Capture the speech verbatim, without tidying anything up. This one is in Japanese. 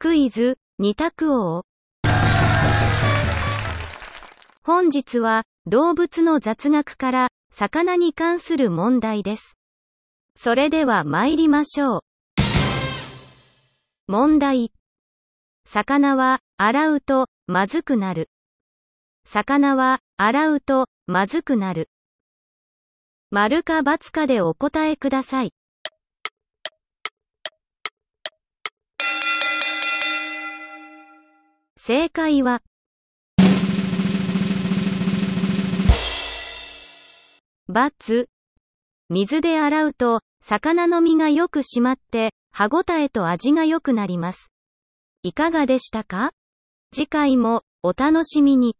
クイズ、二択王。本日は、動物の雑学から、魚に関する問題です。それでは参りましょう。問題。魚は、洗うと、まずくなる。魚は、洗うと、まずくなる。丸か×かでお答えください。正解は、×。水で洗うと、魚の身がよく締まって、歯ごたえと味が良くなります。いかがでしたか？次回もお楽しみに。